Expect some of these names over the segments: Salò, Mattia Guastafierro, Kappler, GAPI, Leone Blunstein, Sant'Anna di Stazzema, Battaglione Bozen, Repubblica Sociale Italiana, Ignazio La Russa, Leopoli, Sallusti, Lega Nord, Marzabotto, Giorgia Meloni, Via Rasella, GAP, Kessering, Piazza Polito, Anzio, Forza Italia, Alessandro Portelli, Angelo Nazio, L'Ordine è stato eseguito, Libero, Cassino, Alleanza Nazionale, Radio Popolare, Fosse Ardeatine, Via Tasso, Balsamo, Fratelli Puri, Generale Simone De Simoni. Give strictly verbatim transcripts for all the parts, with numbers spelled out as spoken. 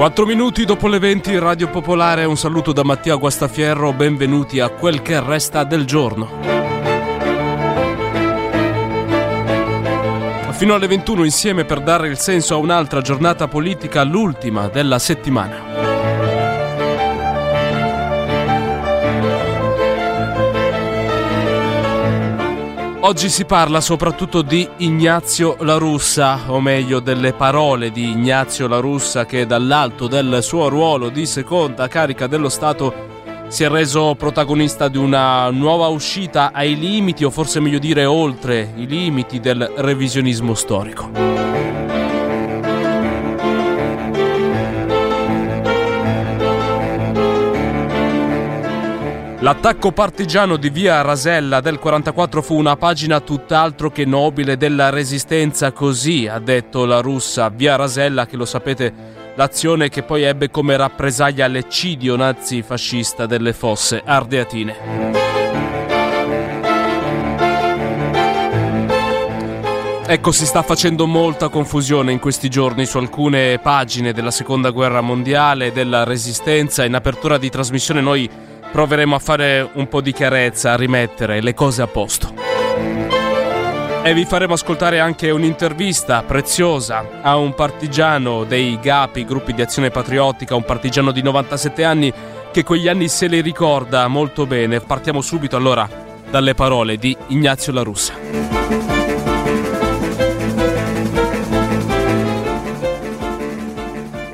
Quattro minuti dopo le venti, Radio Popolare, un saluto da Mattia Guastafierro, benvenuti a quel che resta del giorno. Fino alle ventuno insieme per dare il senso a un'altra giornata politica, l'ultima della settimana. Oggi si parla soprattutto di Ignazio La Russa, o meglio delle parole di Ignazio La Russa, che dall'alto del suo ruolo di seconda carica dello Stato si è reso protagonista di una nuova uscita ai limiti, o forse meglio dire oltre i limiti, del revisionismo storico. L'attacco partigiano di Via Rasella del quarantaquattro fu una pagina tutt'altro che nobile della resistenza, così ha detto La Russa. Via Rasella, che lo sapete, l'azione che poi ebbe come rappresaglia l'eccidio nazifascista delle Fosse Ardeatine. Ecco, si sta facendo molta confusione in questi giorni su alcune pagine della Seconda Guerra Mondiale, della Resistenza. In apertura di trasmissione noi proveremo a fare un po' di chiarezza, a rimettere le cose a posto. E vi faremo ascoltare anche un'intervista preziosa a un partigiano dei GAPI, Gruppi di Azione Patriottica, un partigiano di novantasette anni che quegli anni se li ricorda molto bene. Partiamo subito allora dalle parole di Ignazio La Russa.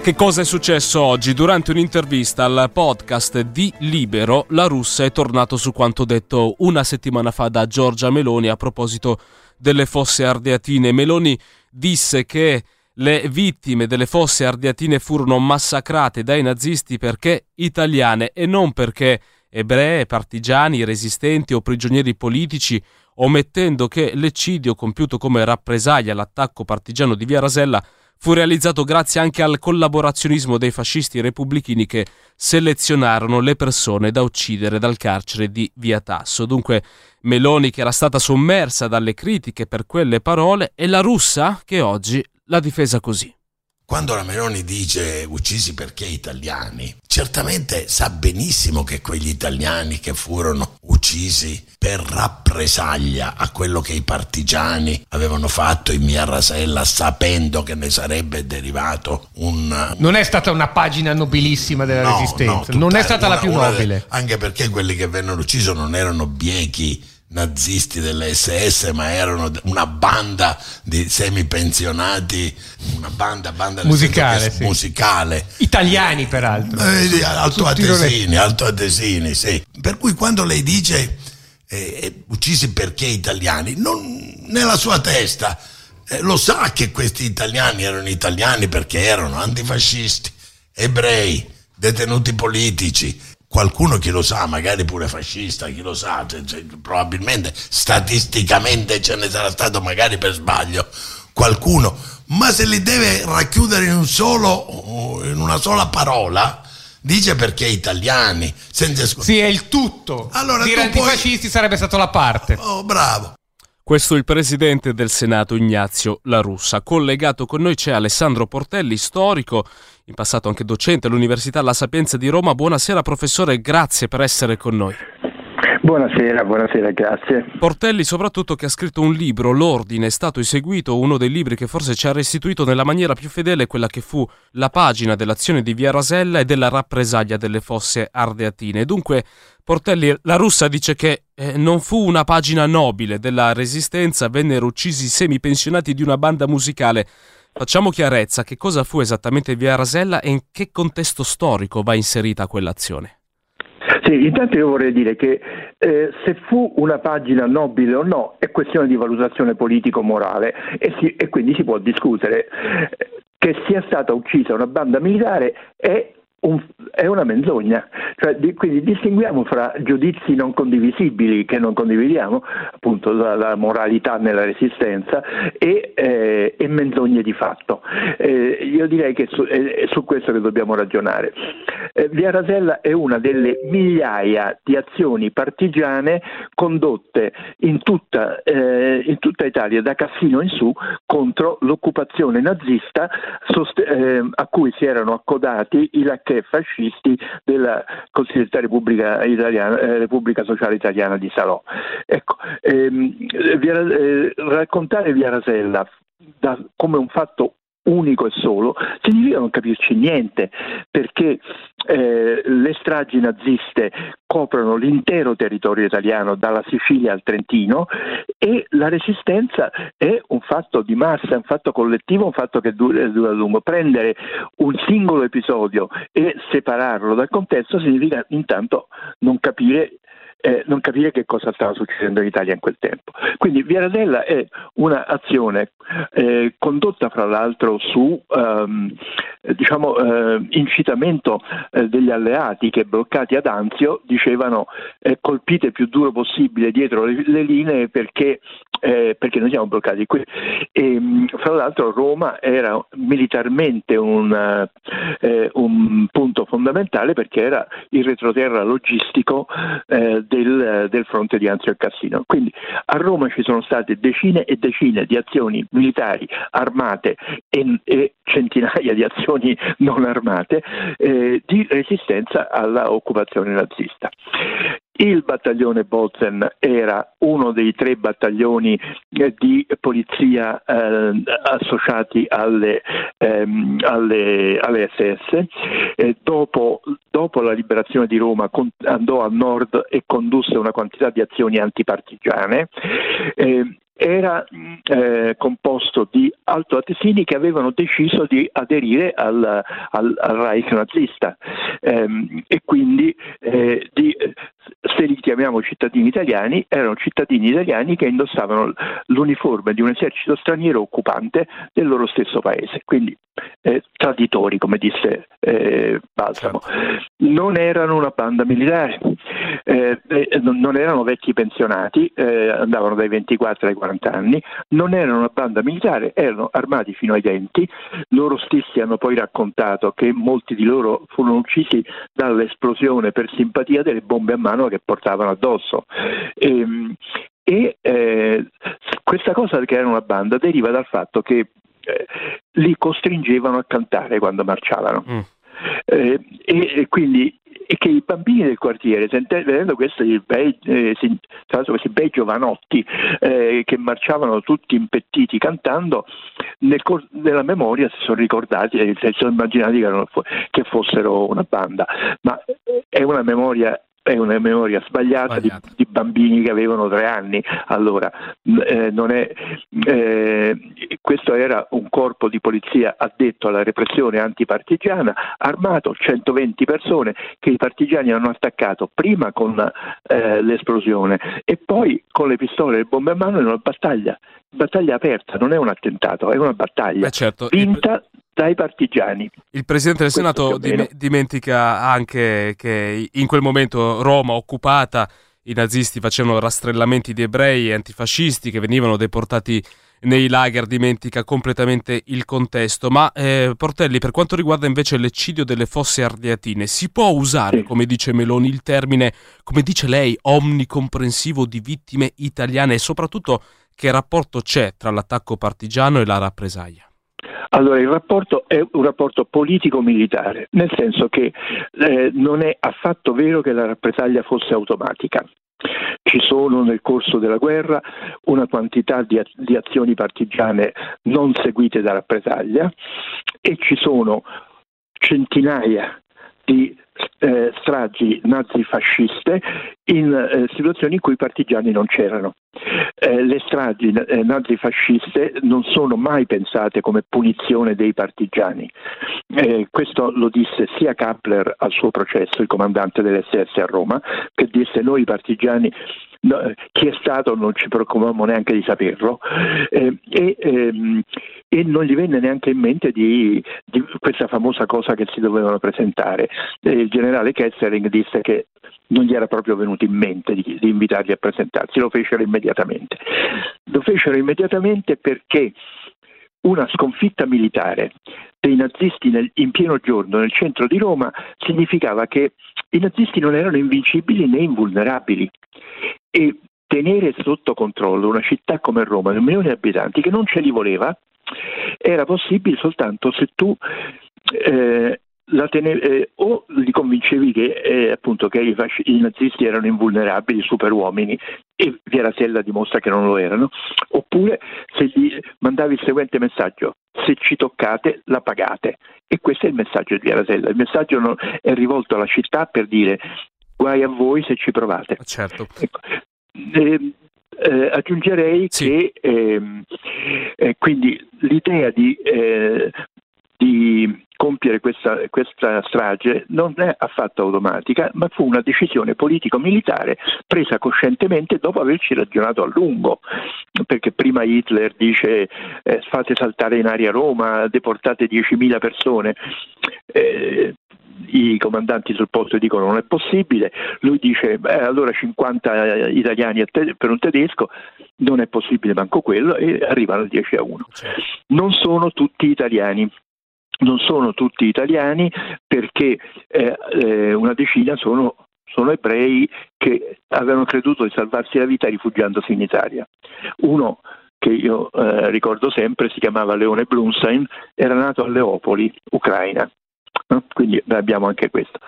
Che cosa è successo oggi? Durante un'intervista al podcast di Libero, La Russa è tornato su quanto detto una settimana fa da Giorgia Meloni a proposito delle Fosse Ardeatine. Meloni disse che le vittime delle Fosse Ardeatine furono massacrate dai nazisti perché italiane e non perché ebrei, partigiani, resistenti o prigionieri politici, omettendo che l'eccidio compiuto come rappresaglia all'attacco partigiano di Via Rasella fu realizzato grazie anche al collaborazionismo dei fascisti repubblichini che selezionarono le persone da uccidere dal carcere di Via Tasso. Dunque Meloni, che era stata sommersa dalle critiche per quelle parole, e La Russa che oggi l'ha difesa così. Quando la Meloni dice uccisi perché italiani, certamente sa benissimo che quegli italiani che furono uccisi per rappresaglia a quello che i partigiani avevano fatto in Via Rasella, sapendo che ne sarebbe derivato un... Non è stata una pagina nobilissima della no, Resistenza, no, non è stata una, la più nobile. De, anche perché quelli che vennero uccisi non erano biechi nazisti delle S S, ma erano una banda di semipensionati, una banda, banda musicale, sì. musicale. Italiani peraltro, eh, altoatesini, altoatesini, sì. Per cui quando lei dice eh, uccisi perché italiani, non, nella sua testa eh, lo sa che questi italiani erano italiani perché erano antifascisti, ebrei, detenuti politici. Qualcuno, chi lo sa, magari pure fascista, chi lo sa, cioè, cioè, probabilmente statisticamente ce ne sarà stato magari per sbaglio qualcuno, ma se li deve racchiudere in un solo, in una sola parola, dice perché italiani, senza scu- Sì, è il tutto. Allora, dire antifascisti puoi... sarebbe stata la parte. Oh, bravo. Questo è il presidente del Senato, Ignazio La Russa. Collegato con noi c'è Alessandro Portelli, storico, in passato anche docente all'Università La Sapienza di Roma. Buonasera professore, grazie per essere con noi. Buonasera, buonasera, grazie. Portelli, soprattutto, che ha scritto un libro, L'Ordine è stato eseguito, uno dei libri che forse ci ha restituito nella maniera più fedele quella che fu la pagina dell'azione di Via Rasella e della rappresaglia delle Fosse Ardeatine. Dunque, Portelli, La Russa dice che eh, non fu una pagina nobile della Resistenza, vennero uccisi semipensionati di una banda musicale. Facciamo chiarezza, che cosa fu esattamente Via Rasella e in che contesto storico va inserita quell'azione? Sì, intanto io vorrei dire che eh, se fu una pagina nobile o no è questione di valutazione politico-morale e, si, e quindi si può discutere. Che sia stata uccisa una banda militare è un, è una menzogna, cioè, di, quindi distinguiamo fra giudizi non condivisibili che non condividiamo, appunto la, la moralità nella resistenza, e, eh, e menzogne di fatto. Eh, io direi che su, è su questo che dobbiamo ragionare. Eh, Via Rasella è una delle migliaia di azioni partigiane condotte in tutta, eh, in tutta Italia, da Cassino in su, contro l'occupazione nazista sost- eh, a cui si erano accodati i lacchè fascisti della cosiddetta Repubblica, Italiana, eh, Repubblica Sociale Italiana di Salò. Ecco, ehm, via, eh, raccontare Via Rasella da, come un fatto unico e solo significa non capirci niente, perché eh, le stragi naziste coprono l'intero territorio italiano, dalla Sicilia al Trentino, e la resistenza è un fatto di massa, un fatto collettivo, un fatto che dura, dura a lungo. Prendere un singolo episodio e separarlo dal contesto significa intanto non capire Eh, non capire che cosa stava succedendo in Italia in quel tempo. Quindi Via Rasella è un'azione eh, condotta fra l'altro su ehm, diciamo eh, incitamento eh, degli alleati, che bloccati ad Anzio dicevano eh, colpite più duro possibile dietro le, le linee, perché Eh, perché noi siamo bloccati qui. E, fra l'altro, Roma era militarmente un, eh, un punto fondamentale, perché era il retroterra logistico eh, del, del fronte di Anzio e Cassino. Quindi a Roma ci sono state decine e decine di azioni militari armate e, e centinaia di azioni non armate eh, di resistenza alla occupazione nazista. Il battaglione Bozen era uno dei tre battaglioni di polizia eh, associati alle, ehm, alle, alle esse esse. Eh, dopo, dopo la liberazione di Roma con, andò a nord e condusse una quantità di azioni antipartigiane. Eh, era eh, composto di altoatesini che avevano deciso di aderire al, al, al Reich nazista ehm, e quindi eh, di, se li chiamiamo cittadini italiani, erano cittadini italiani che indossavano l'uniforme di un esercito straniero occupante del loro stesso paese, quindi eh, traditori, come disse eh, Balsamo. Non erano una banda militare, eh, eh, non erano vecchi pensionati, eh, andavano dai ventiquattro ai quaranta anni, non erano una banda militare, erano armati fino ai denti. Loro stessi hanno poi raccontato che molti di loro furono uccisi dall'esplosione per simpatia delle bombe a mano che portavano addosso. E, e eh, questa cosa che era una banda deriva dal fatto che eh, li costringevano a cantare quando marciavano. Mm. Eh, e, e quindi e che i bambini del quartiere, vedendo questi bei, eh, questi bei giovanotti eh, che marciavano tutti impettiti cantando, nel cor- nella memoria si sono ricordati e si sono immaginati che, erano, che fossero una banda, ma è una memoria è una memoria sbagliata, sbagliata. Di, di bambini che avevano tre anni. Allora, eh, non è, eh, questo era un corpo di polizia addetto alla repressione antipartigiana, armato, centoventi persone che i partigiani hanno attaccato prima con eh, l'esplosione e poi con le pistole e le bombe a mano, in una battaglia, battaglia aperta, non è un attentato, è una battaglia eh certo. vinta dai partigiani. Il Presidente del Senato dim- dimentica anche che in quel momento Roma occupata, i nazisti facevano rastrellamenti di ebrei e antifascisti che venivano deportati nei lager, dimentica completamente il contesto. Ma eh, Portelli, per quanto riguarda invece l'eccidio delle Fosse Ardeatine, si può usare, sì. come dice Meloni, il termine, come dice lei, omnicomprensivo di vittime italiane, e soprattutto che rapporto c'è tra l'attacco partigiano e la rappresaglia? Allora, il rapporto è un rapporto politico-militare, nel senso che eh, non è affatto vero che la rappresaglia fosse automatica. Ci sono nel corso della guerra una quantità di, di azioni partigiane non seguite da rappresaglia, e ci sono centinaia di eh, stragi nazifasciste in eh, situazioni in cui i partigiani non c'erano. Eh, le stragi eh, nazifasciste non sono mai pensate come punizione dei partigiani. Eh, questo lo disse sia Kappler al suo processo, il comandante dell'esse esse a Roma, che disse: noi i partigiani, no, chi è stato non ci preoccupavamo neanche di saperlo, eh, e, ehm, e non gli venne neanche in mente di, di questa famosa cosa che si dovevano presentare. E il generale Kessering disse che non gli era proprio venuto in mente di, di invitarli a presentarsi, lo fecero immediatamente. Lo fecero immediatamente perché una sconfitta militare dei nazisti nel, in pieno giorno nel centro di Roma significava che i nazisti non erano invincibili né invulnerabili, e tenere sotto controllo una città come Roma di un milione di abitanti che non ce li voleva era possibile soltanto se tu eh, la tene- eh, o li convincevi che eh, appunto che i, fasci- i nazisti erano invulnerabili, superuomini, e Via Rasella dimostra che non lo erano, oppure se gli mandavi il seguente messaggio: se ci toccate la pagate. E questo è il messaggio di Via Rasella. Il messaggio non- è rivolto alla città per dire: guai a voi se ci provate. Certo. Ecco. Eh, Eh, aggiungerei sì. che ehm, eh, quindi l'idea di, eh, di compiere questa, questa strage non è affatto automatica, ma fu una decisione politico-militare presa coscientemente dopo averci ragionato a lungo, perché prima Hitler dice eh, fate saltare in aria Roma, deportate diecimila persone. Eh, I comandanti sul posto dicono non è possibile, lui dice beh, allora cinquanta italiani per un tedesco, non è possibile manco quello, e arrivano dieci a uno. Non sono tutti italiani, non sono tutti italiani perché eh, eh, una decina sono... sono ebrei che avevano creduto di salvarsi la vita rifugiandosi in Italia. Uno che io eh, ricordo sempre si chiamava Leone Blunstein, era nato a Leopoli, Ucraina. Quindi abbiamo anche questo.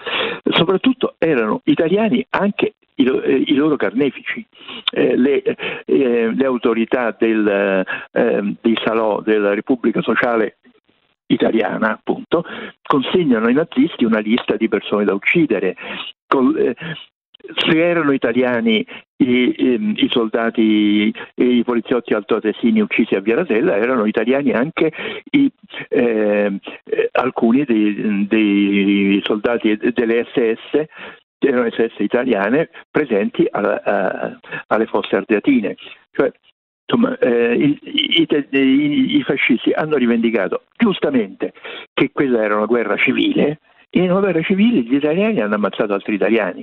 Soprattutto erano italiani anche i, i loro carnefici. Eh, le, eh, le autorità del, eh, di Salò della Repubblica Sociale Italiana, appunto, consegnano ai nazisti una lista di persone da uccidere. Col, eh, se erano italiani i, i, i soldati e i poliziotti altoatesini uccisi a Via Rasella, erano italiani anche i, eh, alcuni dei, dei soldati delle S S, delle S S italiane presenti a, a, alle Fosse Ardeatine. Cioè, insomma, eh, i, i, i, i fascisti hanno rivendicato giustamente che quella era una guerra civile. In una guerra civile gli italiani hanno ammazzato altri italiani,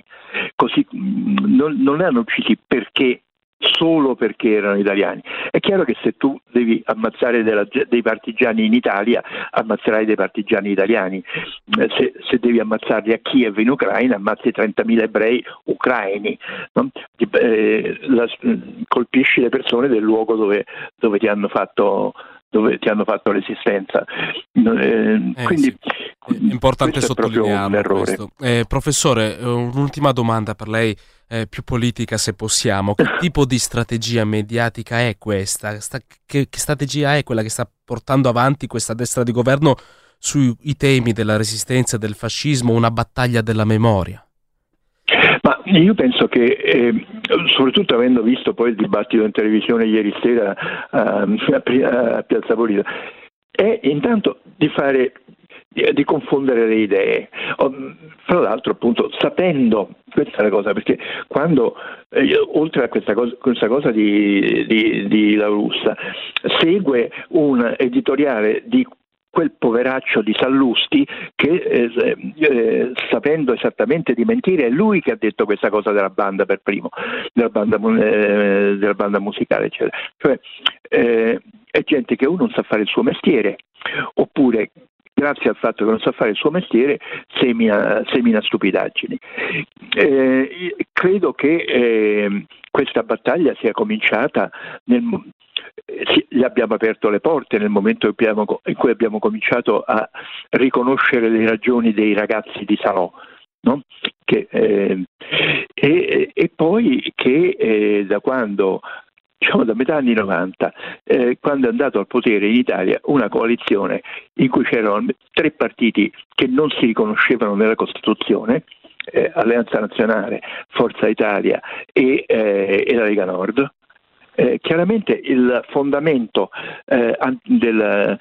così non, non li hanno uccisi perché solo perché erano italiani. È chiaro che se tu devi ammazzare della, dei partigiani in Italia, ammazzerai dei partigiani italiani. Se, se devi ammazzarli a Kiev in Ucraina, ammazzi trentamila ebrei ucraini, no? eh, la, colpisci le persone del luogo dove, dove ti hanno fatto... dove ti hanno fatto resistenza. Eh, eh, quindi sì. È importante sottolinearlo. È questo. Eh, professore, un'ultima domanda per lei, eh, più politica se possiamo. Che tipo di strategia mediatica è questa? Sta, che, che strategia è quella che sta portando avanti questa destra di governo sui temi della resistenza, del fascismo, una battaglia della memoria? Ma io penso che, eh, soprattutto avendo visto poi il dibattito in televisione ieri sera eh, a Piazza Polito, è intanto di fare, di confondere le idee. Fra l'altro, appunto, sapendo, questa è la cosa, perché quando, eh, oltre a questa cosa, questa cosa di, di, di La Russa, segue un editoriale di quel poveraccio di Sallusti che, eh, eh, sapendo esattamente di mentire, è lui che ha detto questa cosa della banda per primo, della banda, eh, della banda musicale, eccetera. Cioè, eh, è gente che o non sa fare il suo mestiere, oppure, grazie al fatto che non sa fare il suo mestiere, semina, semina stupidaggini. Eh, credo che eh, questa battaglia sia cominciata nel gli abbiamo aperto le porte nel momento in cui abbiamo cominciato a riconoscere le ragioni dei ragazzi di Salò, no? Che, eh, e, e poi che eh, da quando, diciamo da metà anni novanta, eh, quando è andato al potere in Italia una coalizione in cui c'erano tre partiti che non si riconoscevano nella Costituzione, eh, Alleanza Nazionale, Forza Italia e, eh, e la Lega Nord. Eh, chiaramente il fondamento eh, del,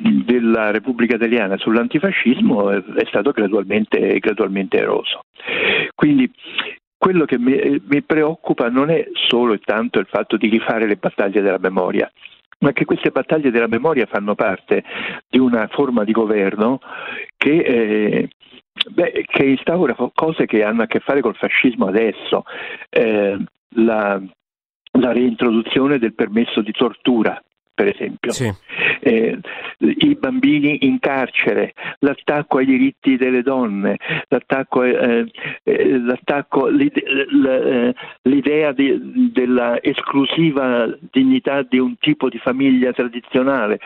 della Repubblica Italiana sull'antifascismo è, è stato gradualmente, gradualmente eroso. Quindi quello che mi, mi preoccupa non è solo e tanto il fatto di rifare le battaglie della memoria, ma che queste battaglie della memoria fanno parte di una forma di governo che, eh, beh, che instaura cose che hanno a che fare col fascismo adesso, eh, la, la reintroduzione del permesso di tortura, per esempio, sì. eh, i bambini in carcere, l'attacco ai diritti delle donne, l'attacco, eh, eh, l'attacco l'ide- l- l'idea di, della esclusiva dignità di un tipo di famiglia tradizionale,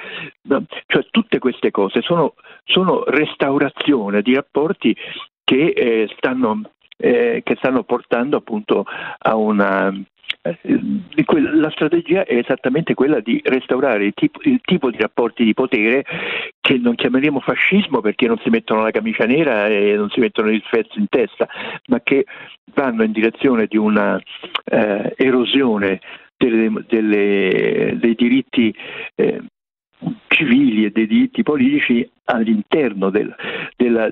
no? Cioè tutte queste cose sono, sono restaurazione di rapporti che, eh, stanno, eh, che stanno portando appunto a una... La strategia è esattamente quella di restaurare il tipo, il tipo di rapporti di potere che non chiameremo fascismo perché non si mettono la camicia nera e non si mettono il fezzo in testa, ma che vanno in direzione di una eh, erosione delle, delle, dei diritti eh, civili e dei diritti politici all'interno del, della,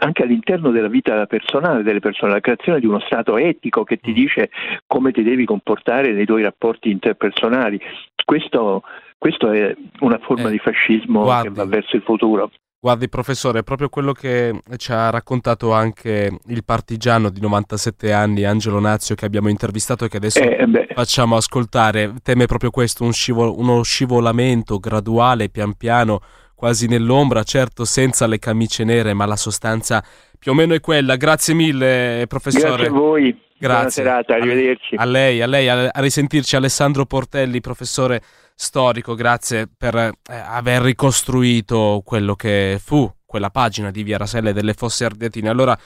anche all'interno della vita personale delle persone, la creazione di uno stato etico che ti dice come ti devi comportare nei tuoi rapporti interpersonali. Questo, questo è una forma eh, di fascismo guardi, che va verso il futuro. Guardi professore, è proprio quello che ci ha raccontato anche il partigiano di novantasette anni Angelo Nazio che abbiamo intervistato e che adesso eh, facciamo ascoltare. Teme proprio questo, un scivol- uno scivolamento graduale, pian piano, quasi nell'ombra, certo senza le camicie nere, ma la sostanza più o meno è quella. Grazie mille, professore. Grazie a voi. Grazie. Buona serata, arrivederci. A lei, a lei, a risentirci. Alessandro Portelli, professore storico, grazie per eh, aver ricostruito quello che fu quella pagina di Via Rasella e delle Fosse Ardeatine. Allora,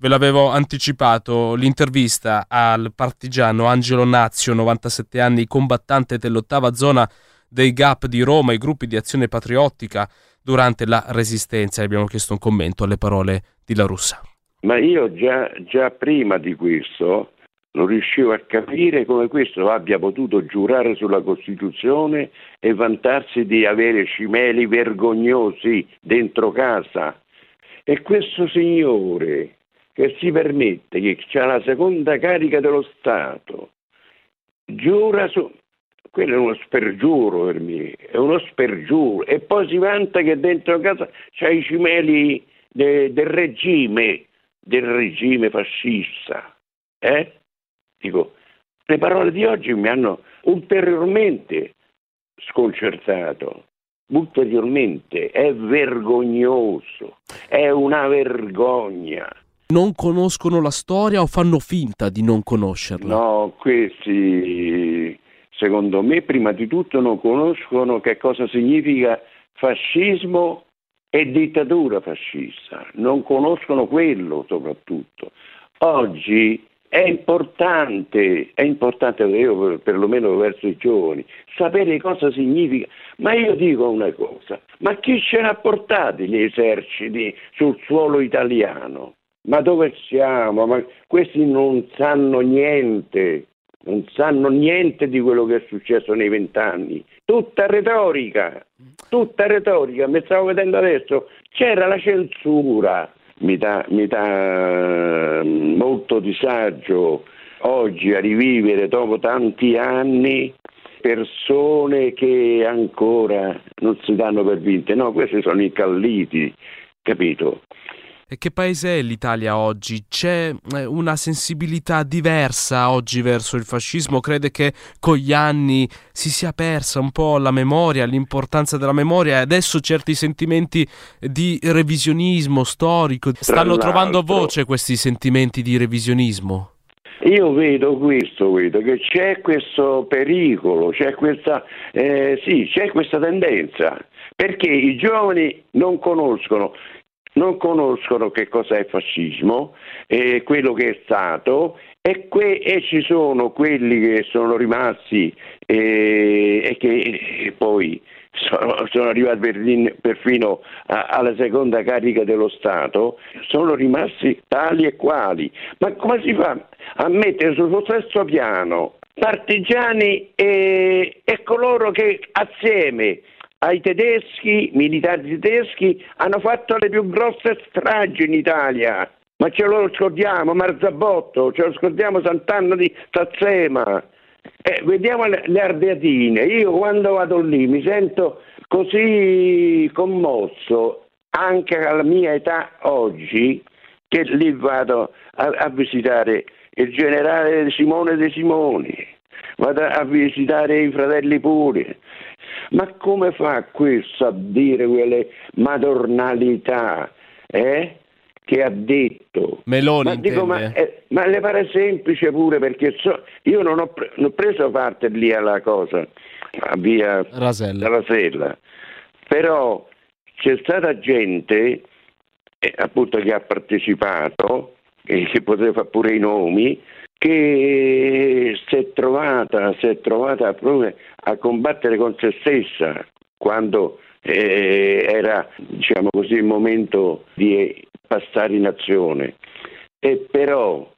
ve l'avevo anticipato, l'intervista al partigiano Angelo Nazio, novantasette anni, combattante dell'ottava zona dei GAP di Roma, i gruppi di azione patriottica durante la Resistenza. Abbiamo chiesto un commento alle parole di La Russa. Ma io già, già prima di questo non riuscivo a capire come questo abbia potuto giurare sulla Costituzione e vantarsi di avere cimeli vergognosi dentro casa. E questo signore che si permette, che ha la seconda carica dello Stato, giura su... Quello è uno spergiuro per me, è uno spergiuro. E poi si vanta che dentro casa c'ha i cimeli de, del regime, del regime fascista. Eh? Dico, le parole di oggi mi hanno ulteriormente sconcertato, ulteriormente. È vergognoso, è una vergogna. Non conoscono la storia o fanno finta di non conoscerla? No, questi... Secondo me, prima di tutto, non conoscono che cosa significa fascismo e dittatura fascista. Non conoscono quello, soprattutto. Oggi è importante, è importante io, perlomeno verso i giovani, sapere cosa significa. Ma io dico una cosa, ma chi ce l'ha portati gli eserciti sul suolo italiano? Ma dove siamo? Ma questi non sanno niente. Non sanno niente di quello che è successo nei vent'anni. Tutta retorica, tutta retorica. Mi stavo vedendo adesso, c'era la censura. Mi dà, mi dà molto disagio oggi a rivivere dopo tanti anni persone che ancora non si danno per vinte. No, questi sono incalliti, capito? E che paese è l'Italia oggi? C'è una sensibilità diversa oggi verso il fascismo? Crede che con gli anni si sia persa un po' la memoria, l'importanza della memoria e adesso certi sentimenti di revisionismo storico stanno trovando voce, questi sentimenti di revisionismo? Io vedo questo, vedo che c'è questo pericolo, c'è questa, eh, sì, c'è questa tendenza, perché i giovani non conoscono Non conoscono che cos'è il fascismo, eh, quello che è stato, e, que- e ci sono quelli che sono rimasti eh, e che e poi sono, sono arrivati per, perfino a, alla seconda carica dello Stato, sono rimasti tali e quali. Ma come si fa a mettere sullo stesso piano partigiani e, e coloro che assieme ai tedeschi, militari tedeschi, hanno fatto le più grosse stragi in Italia? Ma ce lo scordiamo Marzabotto, ce lo scordiamo Sant'Anna di Stazzema, Eh, vediamo le Ardeatine. Io quando vado lì mi sento così commosso, anche alla mia età oggi, che lì vado a, a visitare il generale Simone De Simoni, vado a visitare i Fratelli Puri. Ma come fa questo a dire quelle madornalità, eh? Che ha detto Meloni? Ma, dico, ma, eh, ma le pare semplice pure, perché so, io non ho, pre- non ho preso parte lì alla cosa, a via Rasella. Rasella, però c'è stata gente eh, appunto che ha partecipato e eh, che poteva fare pure i nomi, che si è trovata si è trovata proprio a combattere con se stessa quando eh, era, diciamo così, il momento di passare in azione, e però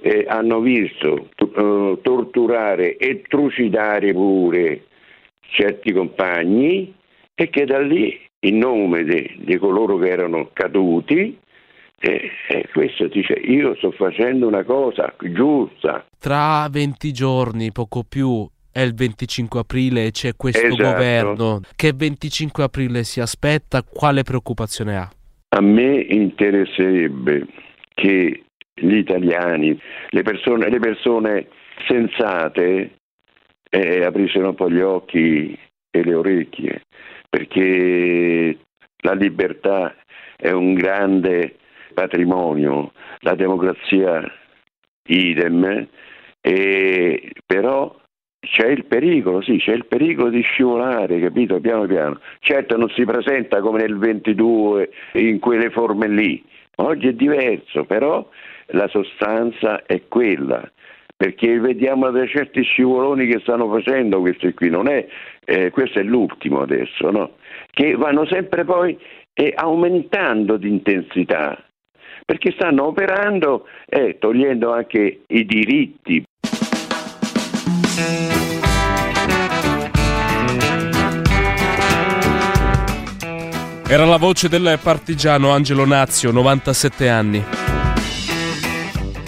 eh, hanno visto t- uh, torturare e trucidare pure certi compagni, e che da lì, in nome di coloro che erano caduti, eh, eh, questo dice: io sto facendo una cosa giusta. Tra venti giorni, poco più, è il venticinque aprile e c'è questo, esatto, governo. Che venticinque aprile si aspetta? Quale preoccupazione ha? A me interesserebbe che gli italiani, le persone, le persone sensate, eh, aprissero un po' gli occhi e le orecchie, perché la libertà è un grande patrimonio, la democrazia idem, e però c'è il pericolo, sì, c'è il pericolo di scivolare, capito, piano piano. Certo, non si presenta come nel ventidue in quelle forme lì, oggi è diverso, però la sostanza è quella, perché vediamo da certi scivoloni che stanno facendo questi qui, non è, eh, questo è l'ultimo adesso, no? Che vanno sempre poi eh, aumentando di intensità, perché stanno operando e eh, togliendo anche i diritti. Era la voce del partigiano Angelo Nazio, novantasette anni.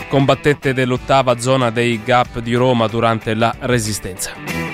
Combattette dell'ottava zona dei G A P di Roma durante la Resistenza.